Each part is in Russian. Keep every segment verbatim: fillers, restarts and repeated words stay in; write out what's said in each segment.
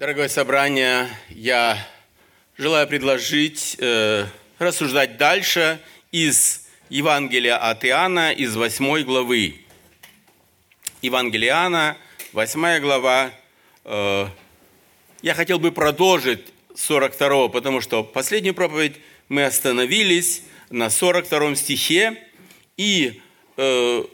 Дорогое собрание, я желаю предложить э, рассуждать дальше из Евангелия от Иоанна, из восьмой главы. Евангелие Иоанна, восьмая глава. Э, я хотел бы продолжить сорок второго, потому что последнюю проповедь мы остановились на сорок втором стихе, и э,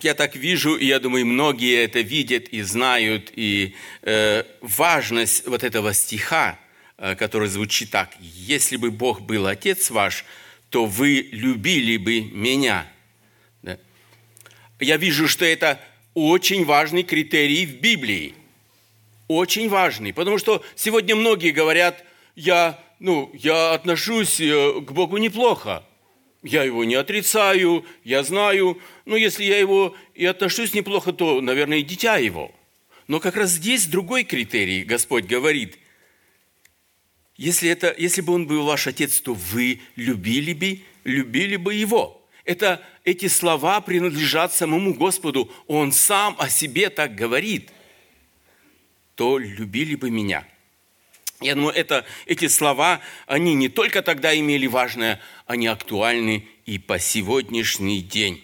я так вижу, и я думаю, многие это видят и знают, и э, важность вот этого стиха, э, который звучит так: «Если бы Бог был Отец ваш, то вы любили бы меня». Да? Я вижу, что это очень важный критерий в Библии. Очень важный, потому что сегодня многие говорят: «Я, ну, я отношусь к Богу неплохо. Я его не отрицаю, я знаю. Но если я его и отношусь неплохо, то, наверное, и дитя его». Но как раз здесь другой критерий. Господь говорит: если, это, если бы он был ваш отец, то вы любили бы, любили бы его. Это, эти слова принадлежат самому Господу. Он сам о себе так говорит. «То любили бы меня». Я думаю, это, эти слова, они не только тогда имели важное, они актуальны и по сегодняшний день.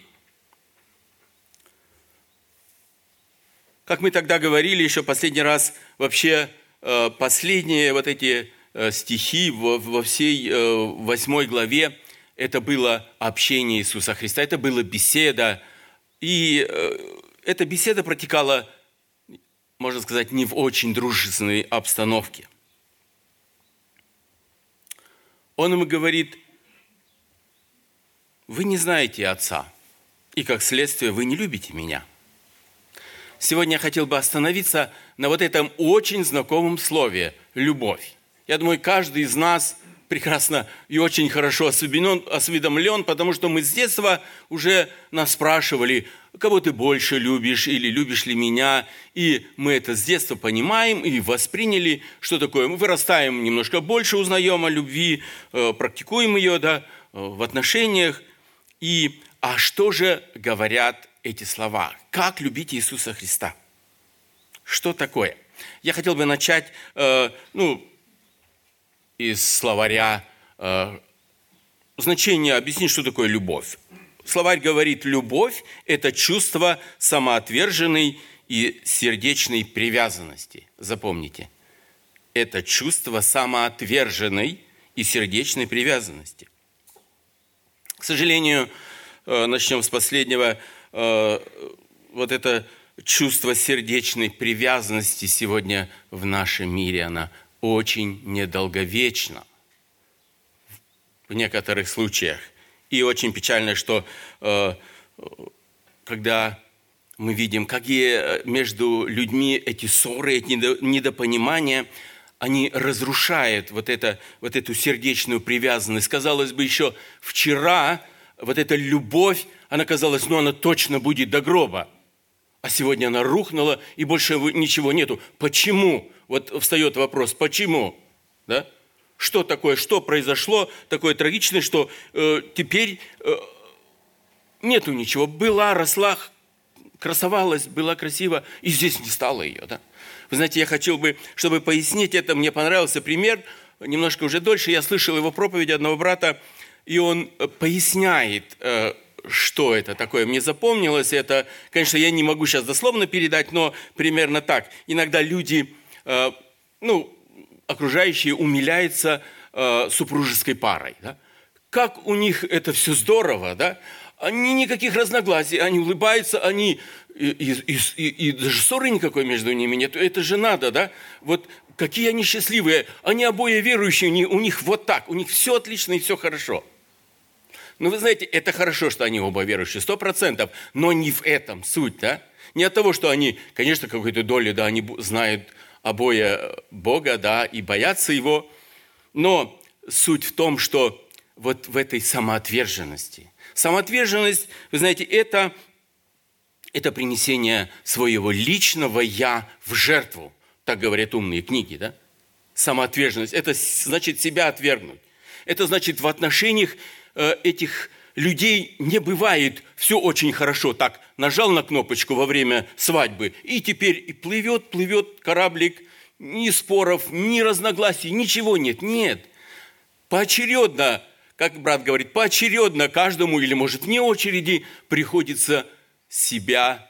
Как мы тогда говорили еще последний раз, вообще последние вот эти стихи во всей восьмой главе, это было общение Иисуса Христа, это была беседа. И эта беседа протекала, можно сказать, не в очень дружественной обстановке. Он ему говорит: «Вы не знаете Отца, и как следствие вы не любите меня». Сегодня я хотел бы остановиться на вот этом очень знакомом слове «любовь». Я думаю, каждый из нас прекрасно и очень хорошо осведомлен, потому что мы с детства уже нас спрашивали, кого ты больше любишь или любишь ли меня. И мы это с детства понимаем и восприняли, что такое. Мы вырастаем, немножко больше узнаем о любви, практикуем ее, да, в отношениях. И, а что же говорят эти слова? Как любить Иисуса Христа? Что такое? Я хотел бы начать, э, ну, из словаря э, значение, объяснить, что такое любовь. Словарь говорит: любовь – это чувство самоотверженной и сердечной привязанности. Запомните, это чувство самоотверженной и сердечной привязанности. К сожалению, э, начнем с последнего. Э, вот это чувство сердечной привязанности сегодня в нашем мире, она очень недолговечно в некоторых случаях. И очень печально, что э, когда мы видим, какие между людьми эти ссоры, эти недопонимания, они разрушают вот, это, вот эту сердечную привязанность. Казалось бы, еще вчера вот эта любовь, она казалась, ну она точно будет до гроба. А сегодня она рухнула, и больше ничего нету. Почему? Вот встает вопрос, почему? Да? Что такое, что произошло такое трагичное, что э, теперь э, нету ничего. Была, росла, красовалась, была красива, и здесь не стало ее. Да? Вы знаете, я хотел бы, чтобы пояснить это, мне понравился пример, немножко уже дольше. Я слышал его проповедь одного брата, и он поясняет, э, что это такое? Мне запомнилось это. Конечно, я не могу сейчас дословно передать, но примерно так. Иногда люди, э, ну, окружающие умиляются э, супружеской парой. Да? Как у них это все здорово, да? Они никаких разногласий, они улыбаются, они... И, и, и, и даже ссоры никакой между ними нет. Это же надо, да? Вот какие они счастливые. Они обои верующие, у них вот так. У них все отлично и все хорошо. Ну, вы знаете, это хорошо, что они оба верующие, сто процентов, но не в этом суть, да? Не от того, что они, конечно, какой-то доли, да, они знают обои Бога, да, и боятся Его, но суть в том, что вот в этой самоотверженности. Самоотверженность, вы знаете, это, это принесение своего личного «я» в жертву, так говорят умные книги, да? Самоотверженность, это значит себя отвергнуть. Это значит в отношениях этих людей не бывает все очень хорошо. Так, нажал на кнопочку во время свадьбы, и теперь и плывет, плывет кораблик, ни споров, ни разногласий, ничего нет. Нет. Поочередно, как брат говорит, поочередно каждому, или, может, вне очереди, приходится себя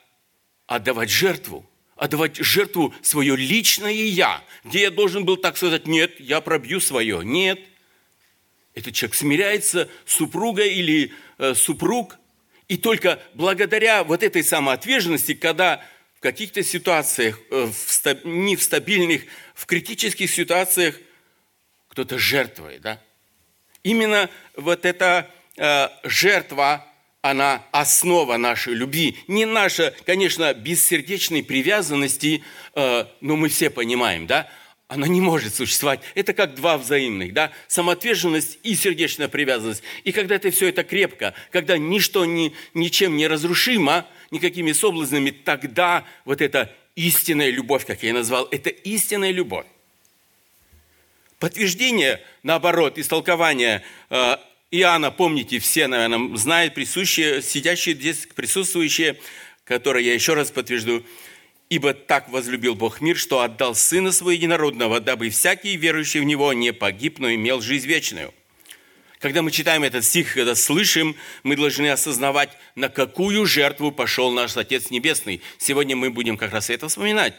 отдавать жертву. Отдавать жертву свое личное «я», где я должен был так сказать: «Нет, я пробью свое». Нет. Этот человек смиряется с супругой или э, супруг, и только благодаря вот этой самоотверженности, когда в каких-то ситуациях, э, в стаб, не в стабильных, в критических ситуациях кто-то жертвует, да? Именно вот эта э, жертва, она основа нашей любви. Не наша, конечно, бессердечной привязанности, э, но мы все понимаем, да? Она не может существовать. Это как два взаимных, да? Самоотверженность и сердечная привязанность. И когда это все это крепко, когда ничто ни, ничем не разрушимо, никакими соблазнами, тогда вот эта истинная любовь, как я ее назвал, это истинная любовь. Подтверждение, наоборот, истолкование э, Иоанна, помните, все, наверное, знают, присущие, сидящие здесь, присутствующие, которые я еще раз подтвержду. «Ибо так возлюбил Бог мир, что отдал Сына Своего Единородного, дабы всякий, верующий в Него, не погиб, но имел жизнь вечную». Когда мы читаем этот стих, когда слышим, мы должны осознавать, на какую жертву пошел наш Отец Небесный. Сегодня мы будем как раз это вспоминать.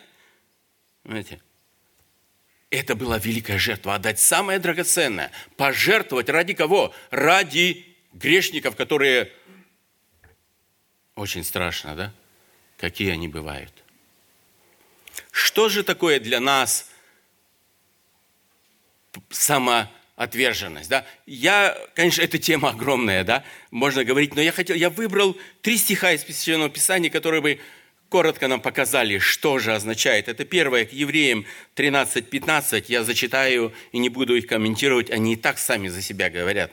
Понимаете? Это была великая жертва, отдать самое драгоценное, пожертвовать ради кого? Ради грешников, которые... Очень страшно, да? Какие они бывают. Что же такое для нас самоотверженность? Да? Я, конечно, эта тема огромная, да, можно говорить, но я хотел, я выбрал три стиха из Священного Писания, которые бы коротко нам показали, что же означает. Это первое, к Евреям тринадцать пятнадцать, я зачитаю и не буду их комментировать, они и так сами за себя говорят.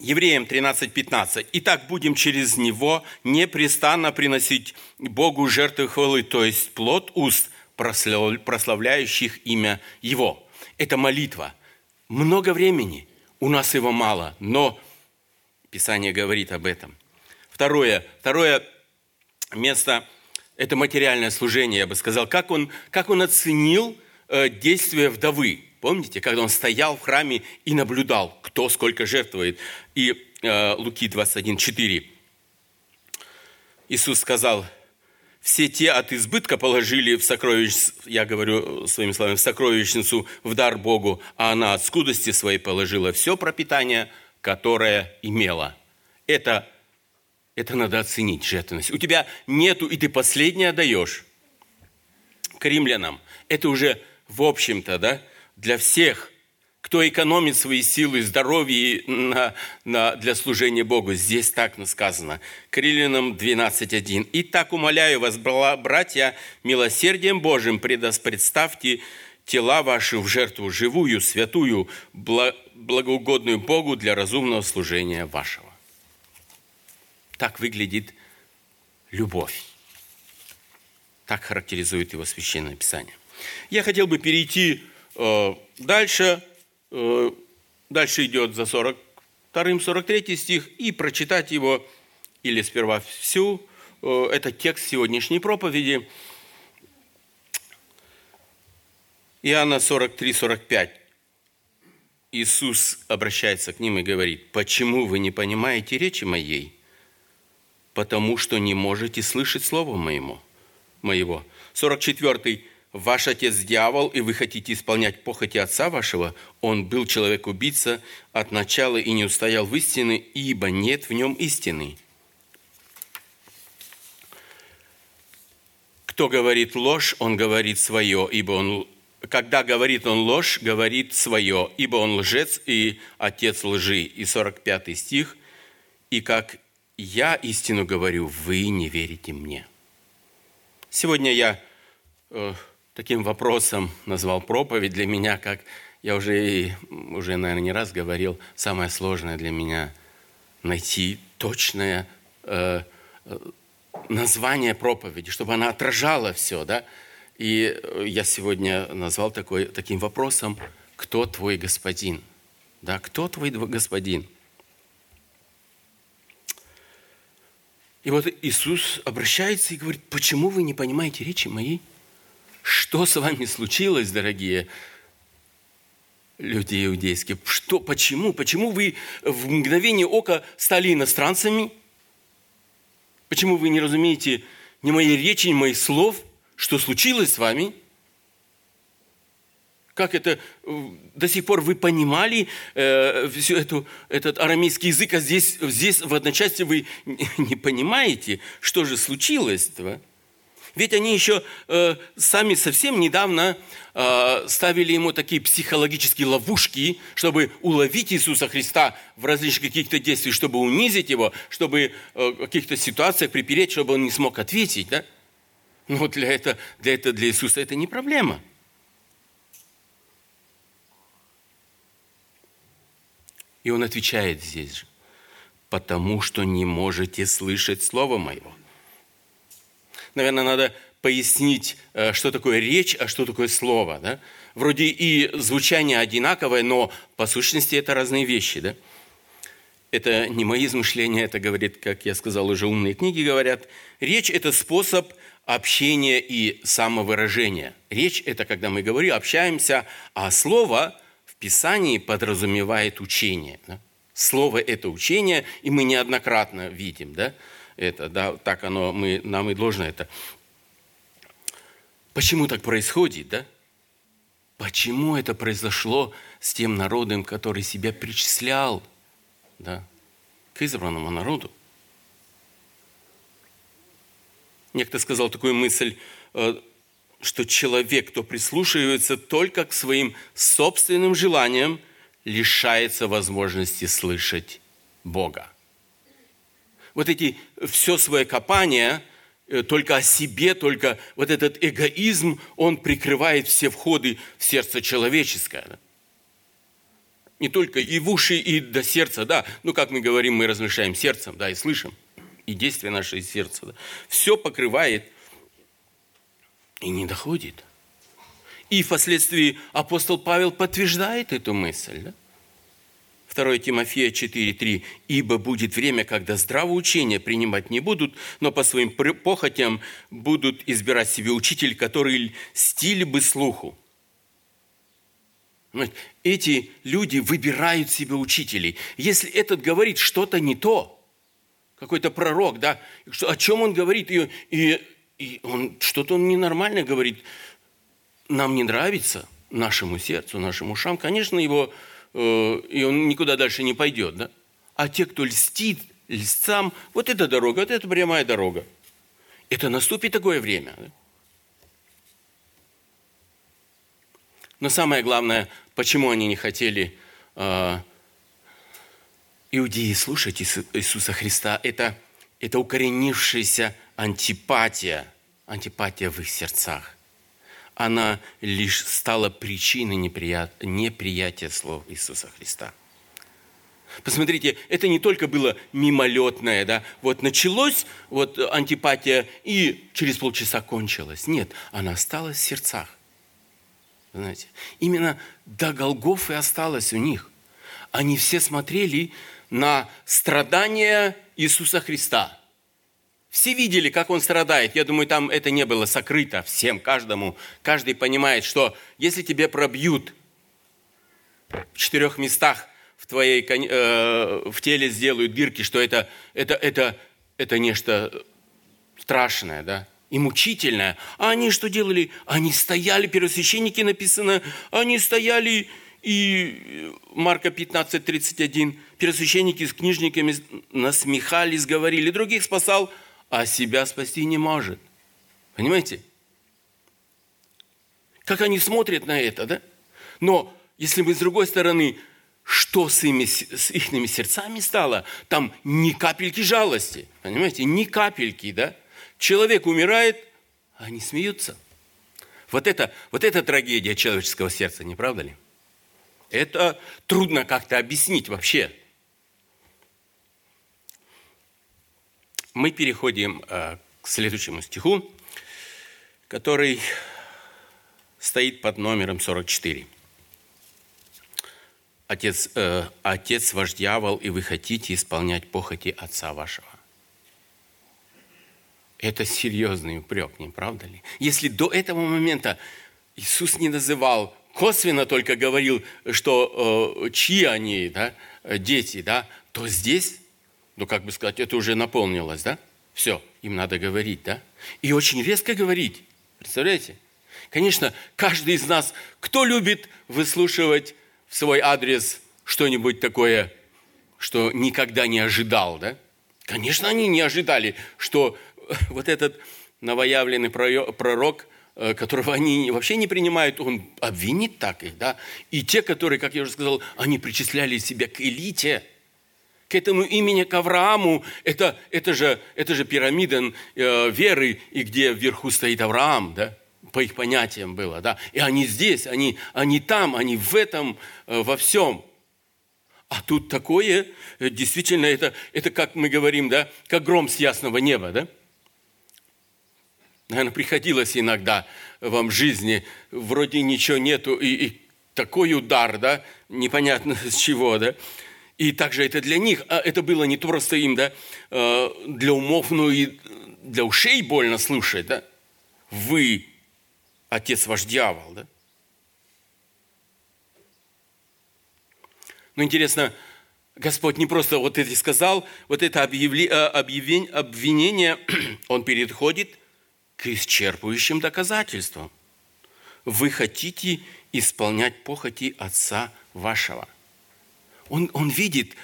Евреям тринадцать пятнадцать. «Итак, будем через Него непрестанно приносить Богу жертвы хвалы, то есть плод уст, прославляющих имя Его». Это молитва. Много времени, у нас его мало, но Писание говорит об этом. Второе, второе место – это материальное служение, я бы сказал. Как он, как он оценил э, действия вдовы? Помните, когда он стоял в храме и наблюдал, кто сколько жертвует. И э, Луки двадцать один четыре. Иисус сказал: «Все те от избытка положили в сокровищницу, я говорю своими словами, в сокровищницу, в дар Богу, а она от скудости своей положила все пропитание, которое имела». Это, это надо оценить, жертвенность. У тебя нету, и ты последнее даешь. К римлянам. Это уже в общем-то, да? Для всех, кто экономит свои силы, здоровье на, на, для служения Богу. Здесь так сказано. К Римлянам двенадцать один. «Итак, умоляю вас, братья, милосердием Божьим предоставьте тела ваши в жертву живую, святую, благоугодную Богу для разумного служения вашего». Так выглядит любовь. Так характеризует его Священное Писание. Я хотел бы перейти... Дальше, дальше идет за сорок вторым сорок третьим стих, и прочитать его, или сперва всю, это текст сегодняшней проповеди. Иоанна сорок три сорок пять. Иисус обращается к ним и говорит: «Почему вы не понимаете речи моей? Потому что не можете слышать слово моему, моего». сорок четвёртый. «Ваш отец дьявол, и вы хотите исполнять похоти отца вашего. Он был человек-убийца от начала и не устоял в истине, ибо нет в нем истины». Кто говорит ложь, он говорит свое, ибо он... Когда говорит он ложь, говорит свое, ибо он лжец и отец лжи. И сорок пятый стих. «И как я истину говорю, вы не верите мне». Сегодня я... Э, Таким вопросом назвал проповедь для меня, как я уже, уже, наверное, не раз говорил, самое сложное для меня найти точное э, название проповеди, чтобы она отражала все, да? И я сегодня назвал такой, таким вопросом: «Кто твой господин?» Да, кто твой господин? И вот Иисус обращается и говорит: почему вы не понимаете речи моей? Что с вами случилось, дорогие люди иудейские? Что, почему? Почему вы в мгновение ока стали иностранцами? Почему вы не разумеете ни моей речи, ни моих слов? Что случилось с вами? Как это до сих пор вы понимали э, всю эту, этот арамейский язык, а здесь, здесь в одночасье вы не понимаете, что же случилось-то? Ведь они еще э, сами совсем недавно э, ставили ему такие психологические ловушки, чтобы уловить Иисуса Христа в различных каких-то действиях, чтобы унизить его, чтобы э, в каких-то ситуациях припереть, чтобы он не смог ответить. Да? Но для, это, для, это, для Иисуса это не проблема. И он отвечает здесь же: потому что не можете слышать слово моего. Наверное, надо пояснить, что такое речь, а что такое слово. Да? Вроде и звучание одинаковое, но по сущности это разные вещи. Да? Это не мои измышления, это говорит, как я сказал, уже умные книги говорят. Речь – это способ общения и самовыражения. Речь – это когда мы говорим, общаемся, а слово в Писании подразумевает учение. Да? Слово – это учение, и мы неоднократно видим, да? Это, да, так оно, мы, нам и должно это. Почему так происходит, да? Почему это произошло с тем народом, который себя причислял, да, к избранному народу? Некто сказал такую мысль, что человек, кто прислушивается только к своим собственным желаниям, лишается возможности слышать Бога. Вот эти все свое копание, только о себе, только вот этот эгоизм, он прикрывает все входы в сердце человеческое. Не только и в уши, и до сердца, да. Ну, как мы говорим, мы размышляем сердцем, да, и слышим. И действие наше из сердца. Да. Все покрывает и не доходит. И впоследствии апостол Павел подтверждает эту мысль, да? второе Тимофея четыре три. «Ибо будет время, когда здравоучение принимать не будут, но по своим похотям будут избирать себе учитель, который льстили бы слуху». Эти люди выбирают себе учителей. Если этот говорит что-то не то, какой-то пророк, да, о чем он говорит, и, и, и он, что-то он ненормально говорит, нам не нравится, нашему сердцу, нашим ушам, конечно, его... и он никуда дальше не пойдет, да? А те, кто льстит льстцам, вот эта дорога, вот эта прямая дорога. Это наступит такое время. Да? Но самое главное, почему они не хотели э, иудеи слушать Иисуса Христа, это, это укоренившаяся антипатия, антипатия в их сердцах. Она лишь стала причиной неприятия слов Иисуса Христа. Посмотрите, это не только было мимолетное, да, вот началось вот антипатия и через полчаса кончилась. Нет, она осталась в сердцах. Знаете, именно до Голгофы осталась у них. Они все смотрели на страдания Иисуса Христа. Все видели, как он страдает. Я думаю, там это не было сокрыто всем, каждому. Каждый понимает, что если тебе пробьют в четырех местах в, твоей, э, в теле сделают дырки, что это, это, это, это нечто страшное, да, и мучительное. А они что делали? Они стояли, первосвященники написано, они стояли, и Марка пятнадцать тридцать один, первосвященники с книжниками насмехались, говорили, других спасал, а себя спасти не может. Понимаете? Как они смотрят на это, да? Но если мы с другой стороны, что с, ими, с их сердцами стало, там ни капельки жалости, понимаете? Ни капельки, да? Человек умирает, а они смеются. Вот это, вот это трагедия человеческого сердца, не правда ли? Это трудно как-то объяснить вообще. Мы переходим э, к следующему стиху, который стоит под номером сорок четыре. Отец, э, «Отец ваш дьявол, и вы хотите исполнять похоти отца вашего». Это серьезный упрек, не правда ли? Если до этого момента Иисус не называл, косвенно только говорил, что э, чьи они, да, дети, да, то здесь, ну как бы сказать, это уже наполнилось, да? Все, им надо говорить, да? И очень резко говорить, представляете? Конечно, каждый из нас, кто любит выслушивать в свой адрес что-нибудь такое, что никогда не ожидал, да? Конечно, они не ожидали, что вот этот новоявленный пророк, которого они вообще не принимают, он обвинит так их, да? И те, которые, как я уже сказал, они причисляли себя к элите, к этому имени, к Аврааму. Это, это, же, это же пирамида э, веры, и где вверху стоит Авраам, да? По их понятиям было, да? И они здесь, они, они там, они в этом, э, во всем. А тут такое, э, действительно, это, это, как мы говорим, да, как гром с ясного неба, да? Наверное, приходилось иногда вам в жизни, вроде ничего нету, и, и такой удар, да, непонятно с чего, да. И также это для них, а это было не просто им, да, для умов, но и для ушей больно слушать, да. Вы, отец ваш дьявол, да. Ну, интересно, Господь не просто вот это сказал, вот это обвинение, он переходит к исчерпывающим доказательствам. Вы хотите исполнять похоти отца вашего. Он, он видит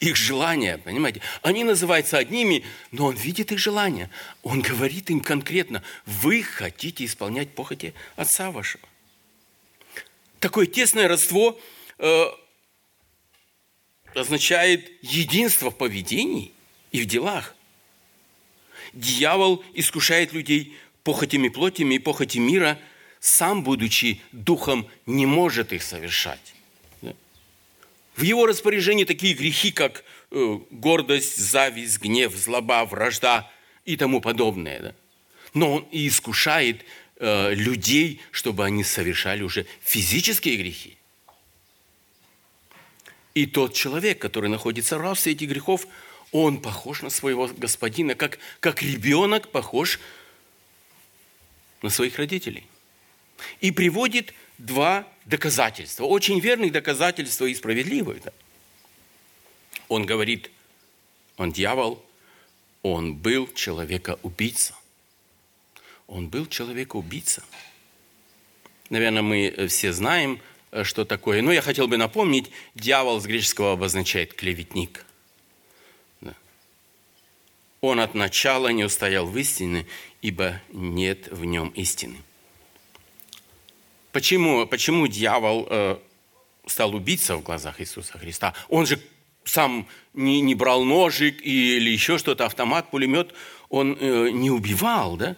их желания, понимаете? Они называются одними, но он видит их желания. Он говорит им конкретно: вы хотите исполнять похоти отца вашего. Такое тесное родство э, означает единство в поведении и в делах. Дьявол искушает людей похотями плотями и похоти мира, сам, будучи духом, не может их совершать. В его распоряжении такие грехи, как э, гордость, зависть, гнев, злоба, вражда и тому подобное. Да? Но он и искушает э, людей, чтобы они совершали уже физические грехи. И тот человек, который находится в рабстве этих грехов, он похож на своего господина, как, как ребенок похож на своих родителей. И приводит два доказательства, очень верных доказательства и справедливых. Да? Он говорит, он дьявол, он был человека-убийца. Он был человека-убийца. Наверное, мы все знаем, что такое. Но я хотел бы напомнить, дьявол с греческого обозначает клеветник. Он от начала не устоял в истине, ибо нет в нем истины. Почему, почему дьявол э, стал убийцей в глазах Иисуса Христа? Он же сам не, не брал ножик или еще что-то, автомат, пулемет. Он э, не убивал, да?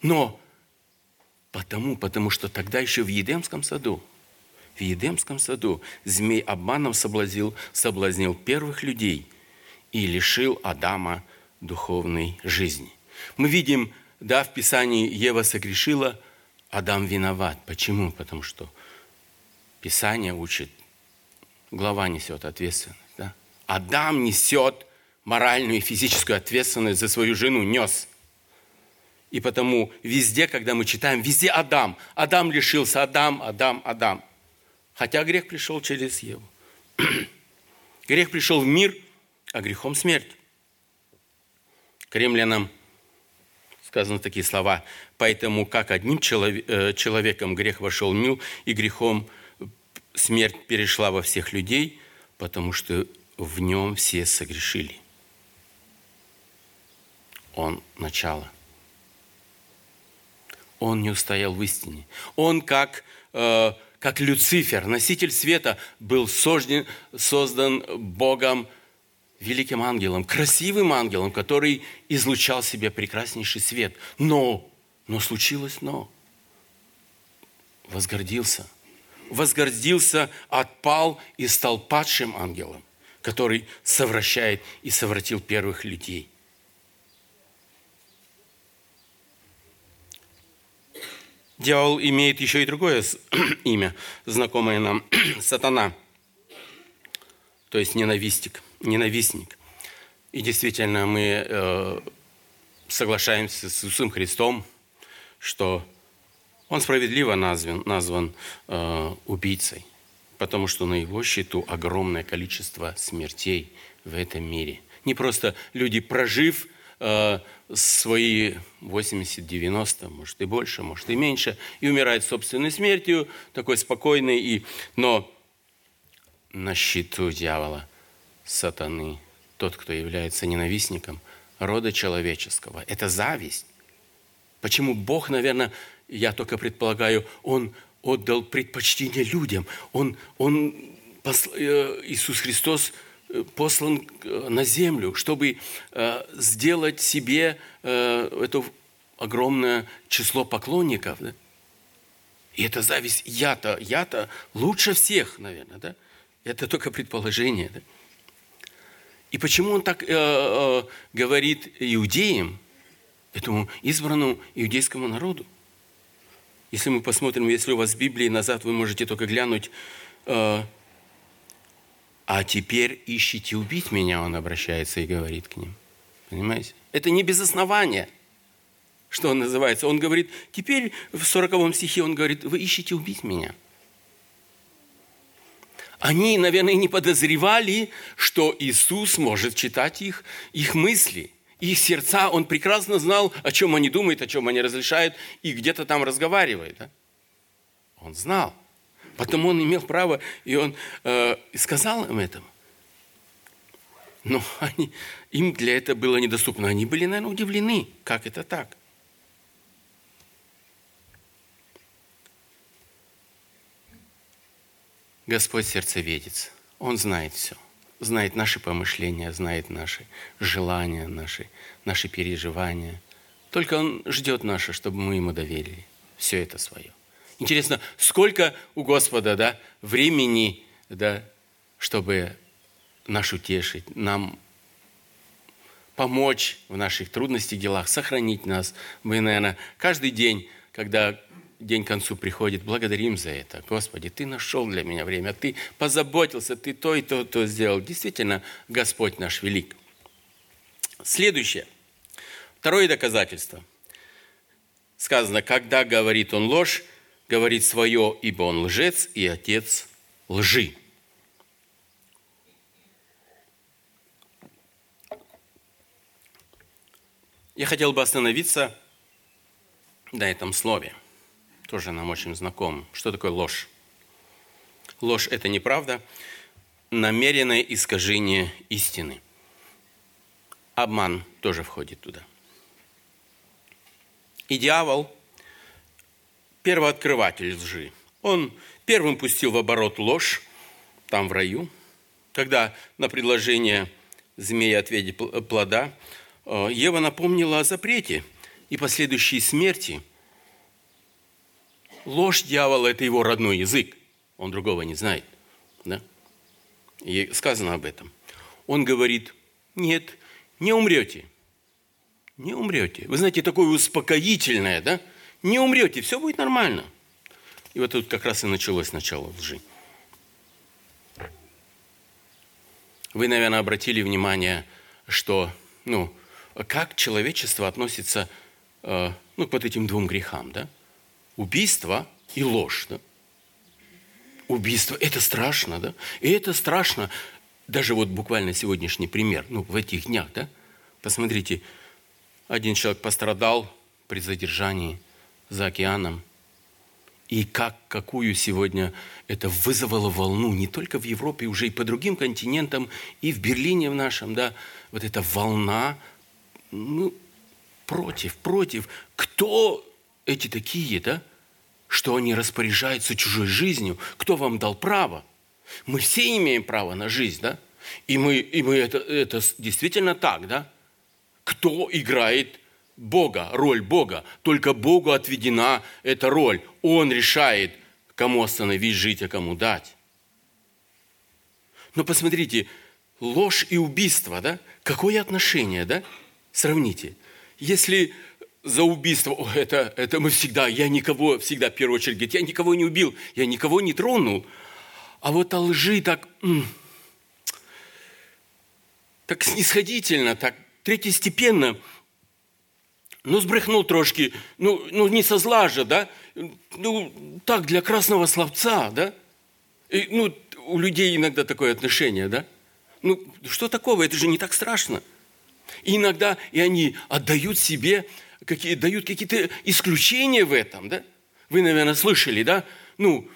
Но потому, потому что тогда еще в Едемском саду, в Едемском саду змей обманом соблазнил, соблазнил первых людей и лишил Адама духовной жизни. Мы видим, да, в Писании Ева согрешила, Адам виноват. Почему? Потому что Писание учит, глава несет ответственность. Да? Адам несет моральную и физическую ответственность за свою жену, нес. И потому везде, когда мы читаем, везде Адам. Адам лишился, Адам, Адам, Адам. Хотя грех пришел через Еву. Грех пришел в мир, а грехом смерть. К римлянам сказаны такие слова: «Поэтому как одним человеком грех вошел в мир, и грехом смерть перешла во всех людей, потому что в нем все согрешили». Он начало. Он не устоял в истине. Он, как, э, как Люцифер, носитель света, был создан, создан Богом, великим ангелом, красивым ангелом, который излучал себе прекраснейший свет. Но, но случилось, но. Возгордился. Возгордился, отпал и стал падшим ангелом, который совращает и совратил первых людей. Дьявол имеет еще и другое имя, знакомое нам, Сатана, то есть ненавистник. Ненавистник. И действительно, мы э, соглашаемся с Иисусом Христом, что Он справедливо назван, назван э, убийцей, потому что на Его счету огромное количество смертей в этом мире. Не просто люди, прожив э, свои восемьдесят-девяносто, может и больше, может и меньше, и умирают собственной смертью, такой спокойный, и... но на счету дьявола, сатаны, тот, кто является ненавистником рода человеческого. Это зависть. Почему Бог, наверное, я только предполагаю, Он отдал предпочтение людям. Он, он, Иисус Христос послан на землю, чтобы сделать себе это огромное число поклонников. Да? И эта зависть, я-то, я-то лучше всех, наверное. Да? Это только предположение. Да? И почему он так э, э, говорит иудеям, этому избранному иудейскому народу? Если мы посмотрим, если у вас в Библии назад, вы можете только глянуть. Э, «А теперь ищите убить меня», он обращается и говорит к ним. Понимаете? Это не без основания, что он называется. Он говорит, теперь в сороковом стихе он говорит, «Вы ищете убить меня». Они, наверное, не подозревали, что Иисус может читать их, их мысли, их сердца. Он прекрасно знал, о чем они думают, о чем они разрешают, и где-то там разговаривает. Да? Он знал. Потому он имел право, и он э, сказал им это. Но они, им для этого было недоступно. Они были, наверное, удивлены, как это так. Господь сердцеведец, Он знает все. Знает наши помышления, знает наши желания, наши, наши переживания. Только Он ждет наше, чтобы мы Ему доверили все это свое. Интересно, сколько у Господа да, времени, да, чтобы нас утешить, нам помочь в наших трудностях, делах, сохранить нас. Мы, наверное, каждый день, когда... день к концу приходит, благодарим за это. Господи, Ты нашел для меня время, Ты позаботился, Ты то и то, и то сделал. Действительно, Господь наш велик. Следующее. Второе доказательство. Сказано, когда говорит он ложь, говорит свое, ибо он лжец и отец лжи. Я хотел бы остановиться на этом слове. Тоже нам очень знаком. Что такое ложь? Ложь – это неправда, намеренное искажение истины. Обман тоже входит туда. И дьявол – первооткрыватель лжи. Он первым пустил в оборот ложь там, в раю. Когда на предложение змея от веди плода Ева напомнила о запрете и последующей смерти. Ложь дьявола – это его родной язык. Он другого не знает. Да? И сказано об этом. Он говорит, нет, не умрете. Не умрете. Вы знаете, такое успокоительное, да? Не умрете, все будет нормально. И вот тут как раз и началось начало лжи. Вы, наверное, обратили внимание, что, ну, как человечество относится, э, ну, к вот этим двум грехам, да? Убийство и ложь. Да? Убийство – это страшно, да? И это страшно. Даже вот буквально сегодняшний пример, ну, в этих днях, да? Посмотрите, один человек пострадал при задержании за океаном. И как, какую сегодня это вызвало волну не только в Европе, уже и по другим континентам, и в Берлине в нашем, да? Вот эта волна, ну, против, против. Кто... Эти такие, да, что они распоряжаются чужой жизнью. Кто вам дал право? Мы все имеем право на жизнь, да? И мы, и мы это, это действительно так, да? Кто играет Бога, роль Бога? Только Богу отведена эта роль. Он решает, кому остановить жить, а кому дать. Но посмотрите, ложь и убийство, да? Какое отношение, да? Сравните. Если... За убийство, это, это мы всегда, я никого, всегда, в первую очередь, говорит, я никого не убил, я никого не тронул. А вот о лжи так, так снисходительно, так третьестепенно, Ну, збрехнув трошки, ну, ну не со зла же, да? Ну, так, для красного словца, да? И, ну, у людей иногда такое отношение, да? Ну, что такого? Это же не так страшно. И иногда и они отдают себе, какие, дают какие-то исключения в этом, да? Вы, наверное, слышали, да? Ну,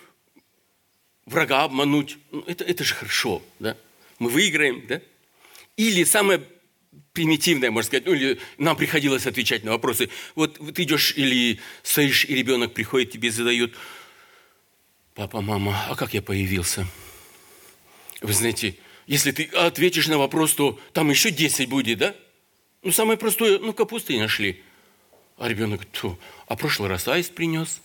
врага обмануть, ну, это, это же хорошо, да? Мы выиграем, да? Или самое примитивное, можно сказать, ну, или нам приходилось отвечать на вопросы. Вот, вот идешь или стоишь, и ребенок приходит, тебе задает: папа, мама, а как я появился? Вы знаете, если ты ответишь на вопрос, то там еще десять будет, да? Ну, самое простое, ну, капусты нашли. А ребенок: тьфу, а в прошлый раз аист принес.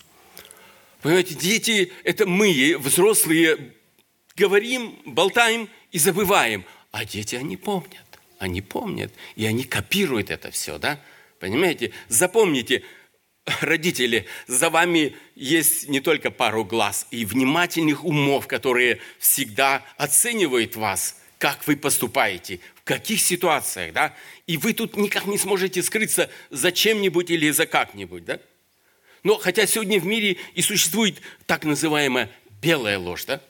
Понимаете, дети, это мы, взрослые, говорим, болтаем и забываем. А дети, они помнят. Они помнят, и они копируют это все, да? Понимаете? Запомните, родители, за вами есть не только пару глаз и внимательных умов, которые всегда оценивают вас, как вы поступаете, в каких ситуациях, да? И вы тут никак не сможете скрыться за чем-нибудь или за как-нибудь, да? Но хотя сегодня в мире и существует так называемая белая ложь, да?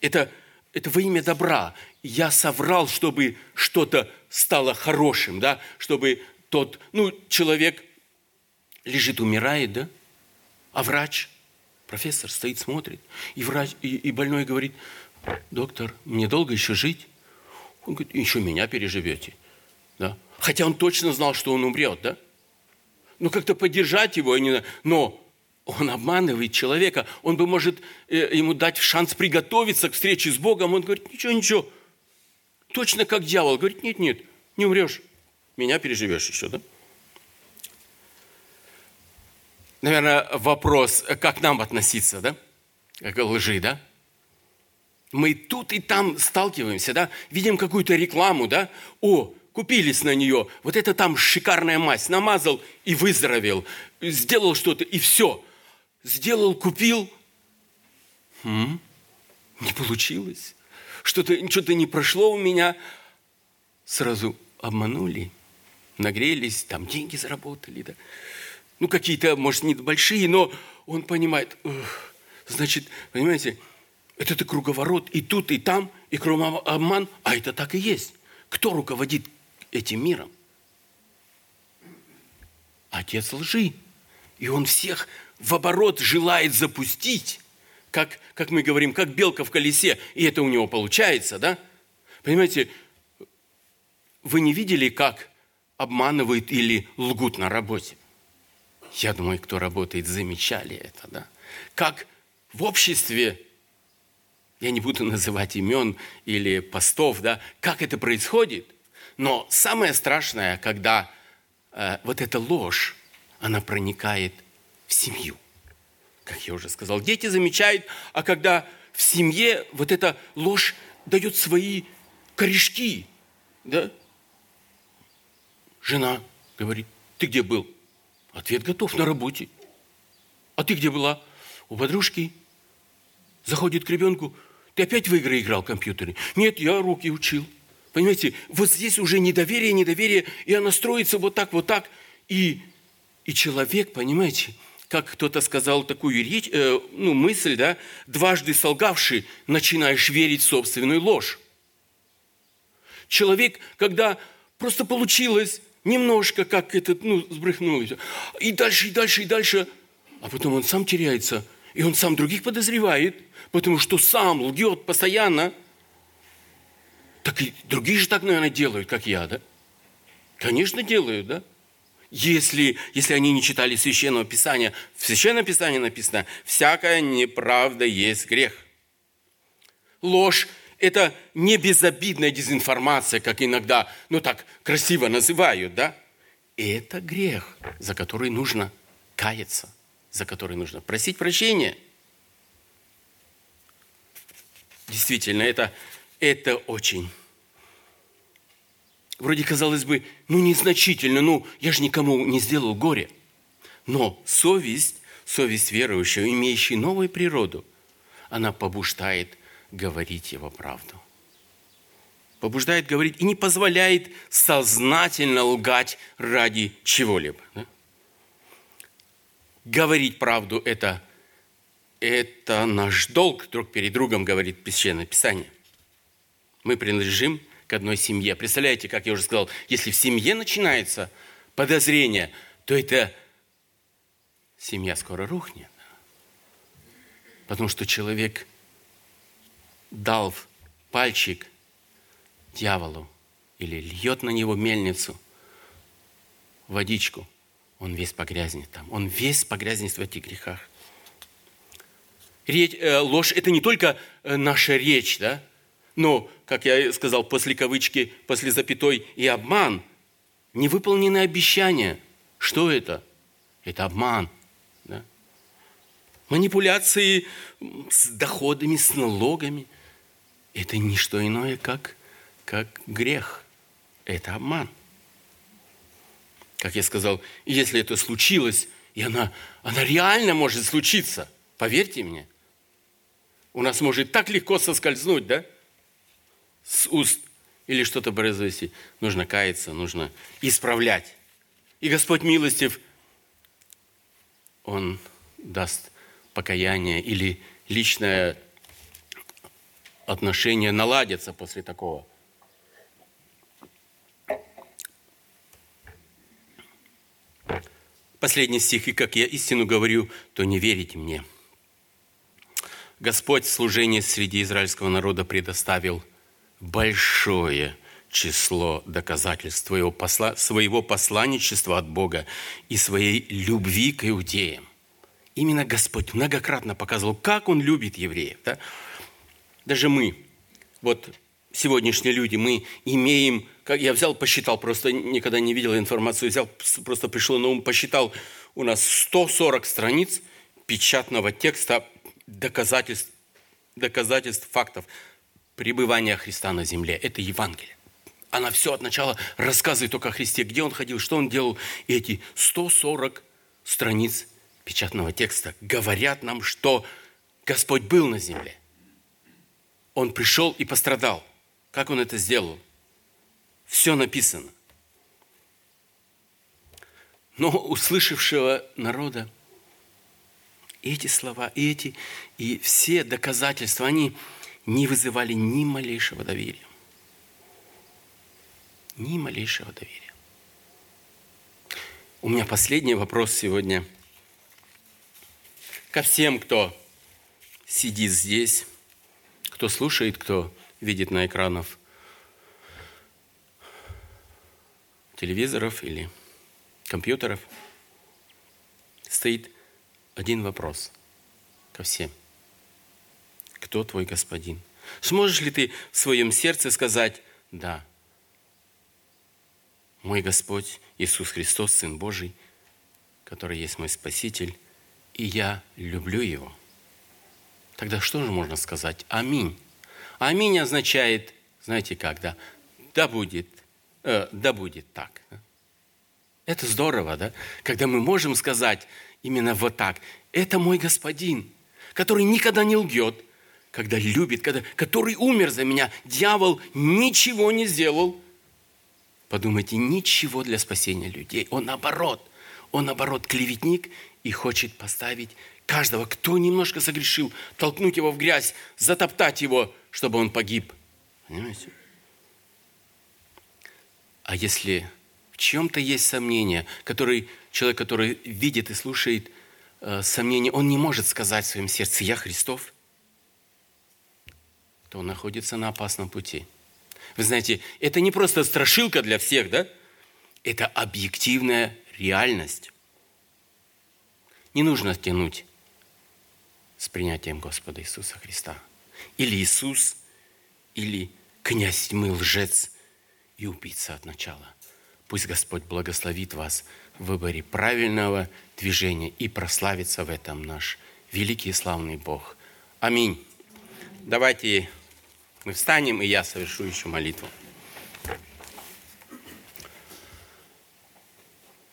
Это... Это во имя добра. Я соврал, чтобы что-то стало хорошим, да? Чтобы тот, ну, человек лежит, умирает, да? А врач, профессор стоит, смотрит. И, врач, и, и больной говорит: доктор, мне долго еще жить? Он говорит: еще меня переживете. Да? Хотя он точно знал, что он умрет, да? Ну, как-то поддержать его, не... но... Он обманывает человека. Он бы, может, ему дать шанс приготовиться к встрече с Богом. Он говорит: ничего, ничего. Точно как дьявол. Говорит: нет, нет, не умрешь. Меня переживешь еще, да? Наверное, вопрос, как нам относиться, да? К лжи, да? Мы тут и там сталкиваемся, да? Видим какую-то рекламу, да? О, купились на нее. Вот это там шикарная мазь. Намазал и выздоровел. Сделал что-то, и все. Сделал, купил, М-м, не получилось. Что-то, что-то не прошло у меня. Сразу обманули, нагрелись, там деньги заработали. Да? Ну, какие-то, может, небольшие, но он понимает. Значит, понимаете, это -то круговорот и тут, и там, и кругообман. А это так и есть. Кто руководит этим миром? Отец лжи. И он всех в оборот желает запустить, как, как мы говорим, как белка в колесе. И это у него получается, да? Понимаете, вы не видели, как обманывают или лгут на работе? Я думаю, кто работает, замечали это, да? Как в обществе, я не буду называть имен или постов, да? Как это происходит? Но самое страшное, когда э, вот эта ложь, она проникает в семью. Как я уже сказал, дети замечают, а когда в семье вот эта ложь дает свои корешки, да? Жена говорит: ты где был? Ответ готов: на работе. А ты где была? У подружки. Заходит к ребенку: ты опять в игры играл, в компьютере? Нет, я руки учил. Понимаете, вот здесь уже недоверие, недоверие, и она строится вот так, вот так, и... И человек, понимаете, как кто-то сказал такую речь, э, ну, мысль, да, дважды солгавший, начинаешь верить в собственную ложь. Человек, когда просто получилось немножко, как этот, ну, сбрехнул, и дальше, и дальше, и дальше, а потом он сам теряется, и он сам других подозревает, потому что сам лгет постоянно. Так и другие же так, наверное, делают, как я, да? Конечно, делают, да? Если, если они не читали Священного Писания, в Священном Писании написано: «Всякая неправда есть грех». Ложь – это не безобидная дезинформация, как иногда, ну так красиво называют, да? Это грех, за который нужно каяться, за который нужно просить прощения. Действительно, это, это очень... Вроде, казалось бы, ну, незначительно, ну, я же никому не сделал горе. Но совесть, совесть верующего, имеющая новую природу, она побуждает говорить его правду. побуждает говорить и не позволяет сознательно лгать ради чего-либо. Да? Говорить правду – это, это наш долг друг перед другом, говорит Священное Писание. Мы принадлежим к одной семье. Представляете, как я уже сказал, если в семье начинается подозрение, то эта семья скоро рухнет. Потому что человек дал пальчик дьяволу или льет на него мельницу, водичку, он весь погрязнет там, он весь погрязнет в этих грехах. Речь, э, ложь – это не только наша речь, да? Но, как я сказал, после кавычки, после запятой и обман, невыполненное обещание. Что это? Это обман. Да? Манипуляции с доходами, с налогами – это не что иное, как как грех. Это обман. Как я сказал, если это случилось, и она, она реально может случиться, поверьте мне, у нас может так легко соскользнуть, да, с уст или что-то произойти. Нужно каяться, нужно исправлять. И Господь милостив, Он даст покаяние или личное отношение наладится после такого. Последний стих. «И как я истину говорю, то не верите мне». Господь служение среди израильского народа предоставил большое число доказательств своего, посла, своего посланничества от Бога и своей любви к иудеям. Именно Господь многократно показывал, как Он любит евреев. Да? Даже мы, вот сегодняшние люди, мы имеем... Как я взял, посчитал, просто никогда не видел информацию, взял, просто пришло на ум, посчитал, у нас сто сорок страниц печатного текста доказательств, доказательств фактов пребывания Христа на земле. Это Евангелие. Она все от начала рассказывает только о Христе, где Он ходил, что Он делал. И эти сто сорок страниц печатного текста говорят нам, что Господь был на земле. Он пришел и пострадал. Как Он это сделал? Все написано. Но услышавшего народа и эти слова, и эти, и все доказательства, они не вызывали ни малейшего доверия. Ни малейшего доверия. У меня последний вопрос сегодня ко всем, кто сидит здесь, кто слушает, кто видит на экранах телевизоров или компьютеров, стоит один вопрос ко всем. Кто твой Господин? Сможешь ли ты в своем сердце сказать: да, мой Господь Иисус Христос, Сын Божий, который есть мой Спаситель, и я люблю Его? Тогда что же можно сказать? Аминь. Аминь означает, знаете как, да? Да будет. Да будет так. Это здорово, да? Когда мы можем сказать именно вот так. Это мой Господин, который никогда не лжет, когда любит, когда, который умер за меня. Дьявол ничего не сделал. Подумайте, ничего для спасения людей. Он наоборот. Он наоборот клеветник и хочет поставить каждого, кто немножко согрешил, толкнуть его в грязь, затоптать его, чтобы он погиб. Понимаете? А если в чем-то есть сомнение, который, человек, который видит и слушает э, сомнение, он не может сказать в своем сердце: «Я Христов», то он находится на опасном пути. Вы знаете, это не просто страшилка для всех, да? Это объективная реальность. Не нужно тянуть с принятием Господа Иисуса Христа. Или Иисус, или князь тьмы, лжец и убийца от начала. Пусть Господь благословит вас в выборе правильного движения и прославится в этом наш великий и славный Бог. Аминь. Давайте мы встанем, и я совершу еще молитву.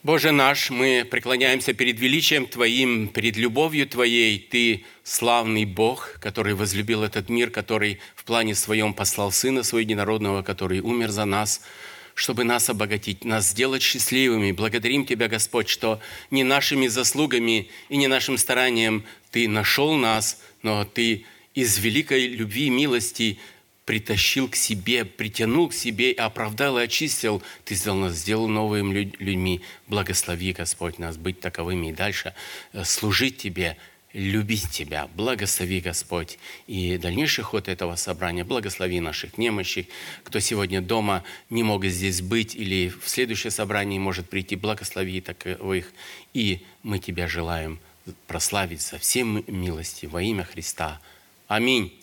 Боже наш, мы преклоняемся перед величием Твоим, перед любовью Твоей. Ты славный Бог, который возлюбил этот мир, который в плане Своем послал Сына Своего Единородного, который умер за нас, чтобы нас обогатить, нас сделать счастливыми. Благодарим Тебя, Господь, что не нашими заслугами и не нашим старанием Ты нашел нас, но Ты из великой любви и милости притащил к себе, притянул к себе, оправдал и очистил. Ты сделал нас, сделал новыми людьми. Благослови, Господь, нас быть таковыми и дальше служить Тебе, любить Тебя. Благослови, Господь, и дальнейший ход этого собрания. Благослови наших немощих, кто сегодня дома не мог здесь быть или в следующее собрание может прийти. Благослови таковых. И мы Тебя желаем прославить со всей милости во имя Христа. Аминь.